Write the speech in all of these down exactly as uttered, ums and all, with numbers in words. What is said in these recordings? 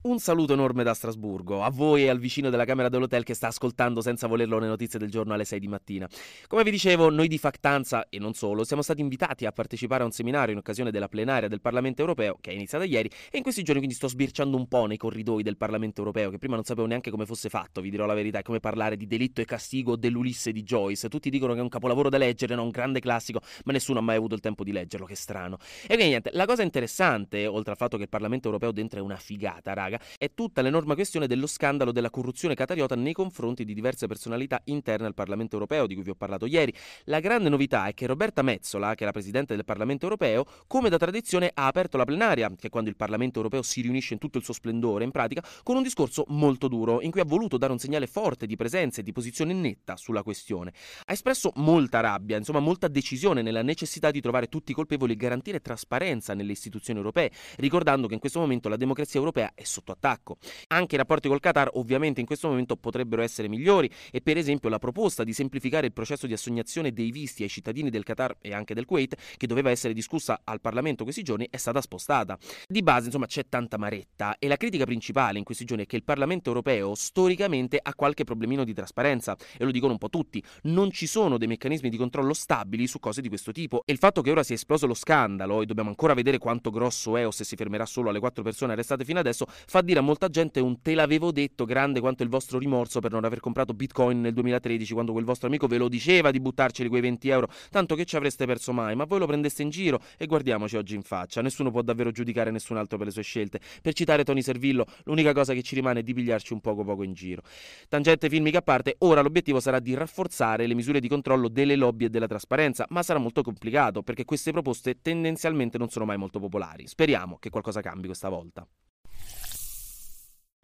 Un saluto enorme da Strasburgo, a voi e al vicino della camera dell'hotel che sta ascoltando senza volerlo le notizie del giorno alle sei di mattina. Come vi dicevo, noi di Factanza, e non solo, siamo stati invitati a partecipare a un seminario in occasione della plenaria del Parlamento Europeo, che è iniziata ieri, e in questi giorni quindi sto sbirciando un po' nei corridoi del Parlamento Europeo, che prima non sapevo neanche come fosse fatto, vi dirò la verità, è come parlare di Delitto e Castigo o dell'Ulisse di Joyce. Tutti dicono che è un capolavoro da leggere, no? Un grande classico, ma nessuno ha mai avuto il tempo di leggerlo, che strano. E quindi niente, la cosa interessante, oltre al fatto che il Parlamento Europeo dentro è una figata, raga, è tutta l'enorme questione dello scandalo della corruzione catariota nei confronti di diverse personalità interne al Parlamento Europeo, di cui vi ho parlato ieri. La grande novità è che Roberta Metsola, che è la Presidente del Parlamento Europeo, come da tradizione ha aperto la plenaria, che è quando il Parlamento Europeo si riunisce in tutto il suo splendore, in pratica, con un discorso molto duro, in cui ha voluto dare un segnale forte di presenza e di posizione netta sulla questione. Ha espresso molta rabbia, insomma molta decisione nella necessità di trovare tutti i colpevoli e garantire trasparenza nelle istituzioni europee, ricordando che in questo momento la democrazia europea è sotto attacco. Anche i rapporti col Qatar ovviamente in questo momento potrebbero essere migliori e per esempio la proposta di semplificare il processo di assegnazione dei visti ai cittadini del Qatar e anche del Kuwait, che doveva essere discussa al Parlamento questi giorni, è stata spostata. Di base insomma c'è tanta maretta e la critica principale in questi giorni è che il Parlamento Europeo storicamente ha qualche problemino di trasparenza e lo dicono un po' tutti. Non ci sono dei meccanismi di controllo stabili su cose di questo tipo e il fatto che ora sia esploso lo scandalo e dobbiamo ancora vedere quanto grosso è o se si fermerà solo alle quattro persone arrestate fino adesso fa dire a molta gente un "te l'avevo detto" grande quanto il vostro rimorso per non aver comprato bitcoin nel duemilatredici, quando quel vostro amico ve lo diceva di buttarceli quei venti euro, tanto che ci avreste perso mai, ma voi lo prendeste in giro. E guardiamoci oggi in faccia, nessuno può davvero giudicare nessun altro per le sue scelte. Per citare Tony Servillo, l'unica cosa che ci rimane è di pigliarci un poco poco in giro. Tangente filmica a parte, ora l'obiettivo sarà di rafforzare le misure di controllo delle lobby e della trasparenza, ma sarà molto complicato perché queste proposte tendenzialmente non sono mai molto popolari. Speriamo che qualcosa cambi questa volta.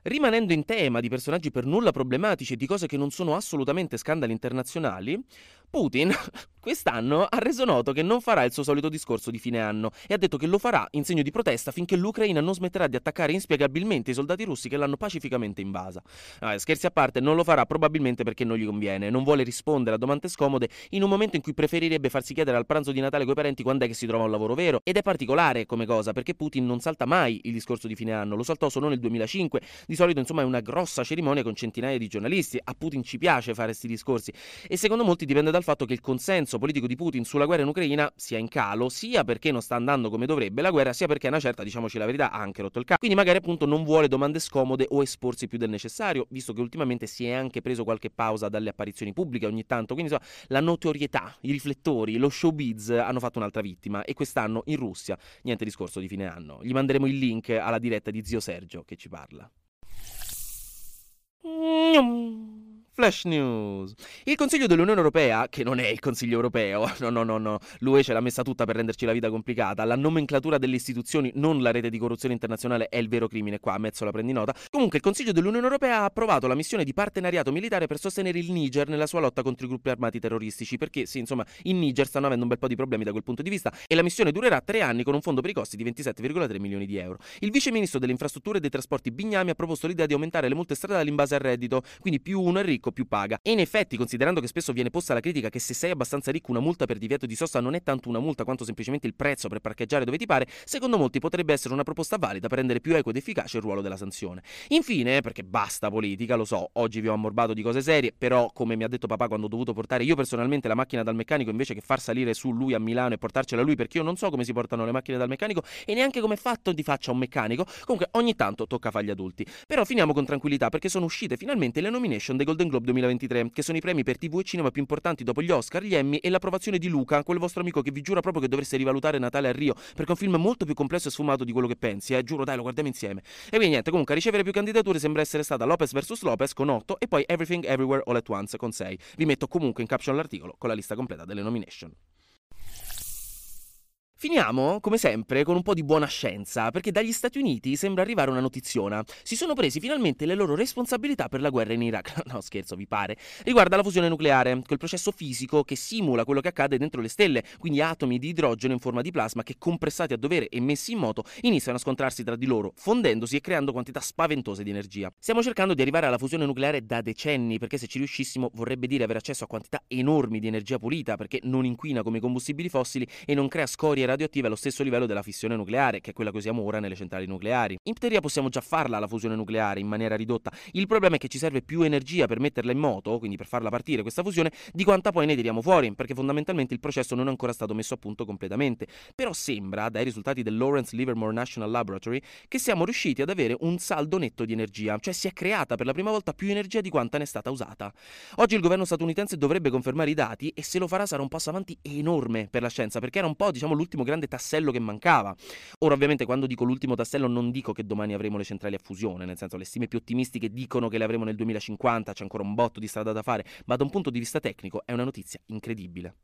Rimanendo in tema di personaggi per nulla problematici e di cose che non sono assolutamente scandali internazionali, Putin quest'anno ha reso noto che non farà il suo solito discorso di fine anno e ha detto che lo farà in segno di protesta finché l'Ucraina non smetterà di attaccare inspiegabilmente i soldati russi che l'hanno pacificamente invasa. Ah, scherzi a parte, non lo farà probabilmente perché non gli conviene, non vuole rispondere a domande scomode in un momento in cui preferirebbe farsi chiedere al pranzo di Natale coi parenti quando è che si trova un lavoro vero. Ed è particolare come cosa perché Putin non salta mai il discorso di fine anno, lo saltò solo nel duemilacinque. Di solito insomma è una grossa cerimonia con centinaia di giornalisti, a Putin ci piace fare questi discorsi e secondo molti dipende dal fatto che il consenso politico di Putin sulla guerra in Ucraina sia in calo, sia perché non sta andando come dovrebbe la guerra, sia perché una certa, diciamoci la verità, ha anche rotto il cazzo. Quindi magari appunto non vuole domande scomode o esporsi più del necessario, visto che ultimamente si è anche preso qualche pausa dalle apparizioni pubbliche ogni tanto, quindi insomma, la notorietà, i riflettori, lo showbiz hanno fatto un'altra vittima e quest'anno in Russia niente discorso di fine anno. Gli manderemo il link alla diretta di Zio Sergio che ci parla. Flash News. Il Consiglio dell'Unione Europea, che non è il Consiglio Europeo, no no no no, l'U E ce l'ha messa tutta per renderci la vita complicata, la nomenclatura delle istituzioni, non la rete di corruzione internazionale, è il vero crimine, qua a mezzo la prendi nota. Comunque il Consiglio dell'Unione Europea ha approvato la missione di partenariato militare per sostenere il Niger nella sua lotta contro i gruppi armati terroristici, perché sì, insomma, in Niger stanno avendo un bel po' di problemi da quel punto di vista e la missione durerà tre anni con un fondo per i costi di ventisette virgola tre milioni di euro. Il vice ministro delle infrastrutture e dei trasporti Bignami ha proposto l'idea di aumentare le multe stradali in base al reddito, quindi più uno è ricco più paga. E in effetti, considerando che spesso viene posta la critica che se sei abbastanza ricco una multa per divieto di sosta non è tanto una multa quanto semplicemente il prezzo per parcheggiare dove ti pare, secondo molti potrebbe essere una proposta valida per rendere più equo ed efficace il ruolo della sanzione. Infine, perché basta politica, lo so, oggi vi ho ammorbato di cose serie, però come mi ha detto papà quando ho dovuto portare io personalmente la macchina dal meccanico invece che far salire su lui a Milano e portarcela lui, perché io non so come si portano le macchine dal meccanico e neanche come è fatto di faccia un meccanico, comunque ogni tanto tocca fargli adulti. Però finiamo con tranquillità perché sono uscite finalmente le nomination dei Golden Globe duemilaventitré, che sono i premi per tivù e cinema più importanti dopo gli Oscar, gli Emmy e l'approvazione di Luca, quel vostro amico che vi giura proprio che dovreste rivalutare Natale a Rio, perché è un film molto più complesso e sfumato di quello che pensi, eh, giuro, dai, lo guardiamo insieme. E quindi niente, comunque a ricevere più candidature sembra essere stata Lopez vs Lopez con otto e poi Everything Everywhere All at Once con sei. Vi metto comunque in caption l'articolo con la lista completa delle nomination. Finiamo, come sempre, con un po' di buona scienza, perché dagli Stati Uniti sembra arrivare una notiziona. Si sono presi finalmente le loro responsabilità per la guerra in Iraq. No, scherzo, vi pare. Riguarda la fusione nucleare, quel processo fisico che simula quello che accade dentro le stelle, quindi atomi di idrogeno in forma di plasma che, compressati a dovere e messi in moto, iniziano a scontrarsi tra di loro, fondendosi e creando quantità spaventose di energia. Stiamo cercando di arrivare alla fusione nucleare da decenni, perché se ci riuscissimo vorrebbe dire avere accesso a quantità enormi di energia pulita, perché non inquina come i combustibili fossili e non crea scorie radioattive allo stesso livello della fissione nucleare, che è quella che usiamo ora nelle centrali nucleari. In teoria possiamo già farla la fusione nucleare in maniera ridotta, il problema è che ci serve più energia per metterla in moto, quindi per farla partire questa fusione, di quanta poi ne tiriamo fuori, perché fondamentalmente il processo non è ancora stato messo a punto completamente. Però sembra, dai risultati del Lawrence Livermore National Laboratory, che siamo riusciti ad avere un saldo netto di energia, cioè si è creata per la prima volta più energia di quanta ne è stata usata. Oggi il governo statunitense dovrebbe confermare i dati e se lo farà sarà un passo avanti enorme per la scienza, perché era un po', diciamo, l'ultimo grande tassello che mancava. Ora, ovviamente, quando dico l'ultimo tassello non dico che domani avremo le centrali a fusione, nel senso, le stime più ottimistiche dicono che le avremo nel duemilacinquanta, c'è ancora un botto di strada da fare, ma da un punto di vista tecnico è una notizia incredibile.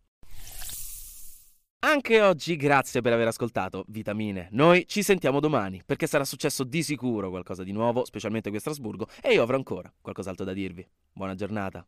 Anche oggi grazie per aver ascoltato Vitamine. Noi ci sentiamo domani, perché sarà successo di sicuro qualcosa di nuovo, specialmente qui a Strasburgo, e io avrò ancora qualcos'altro da dirvi. Buona giornata.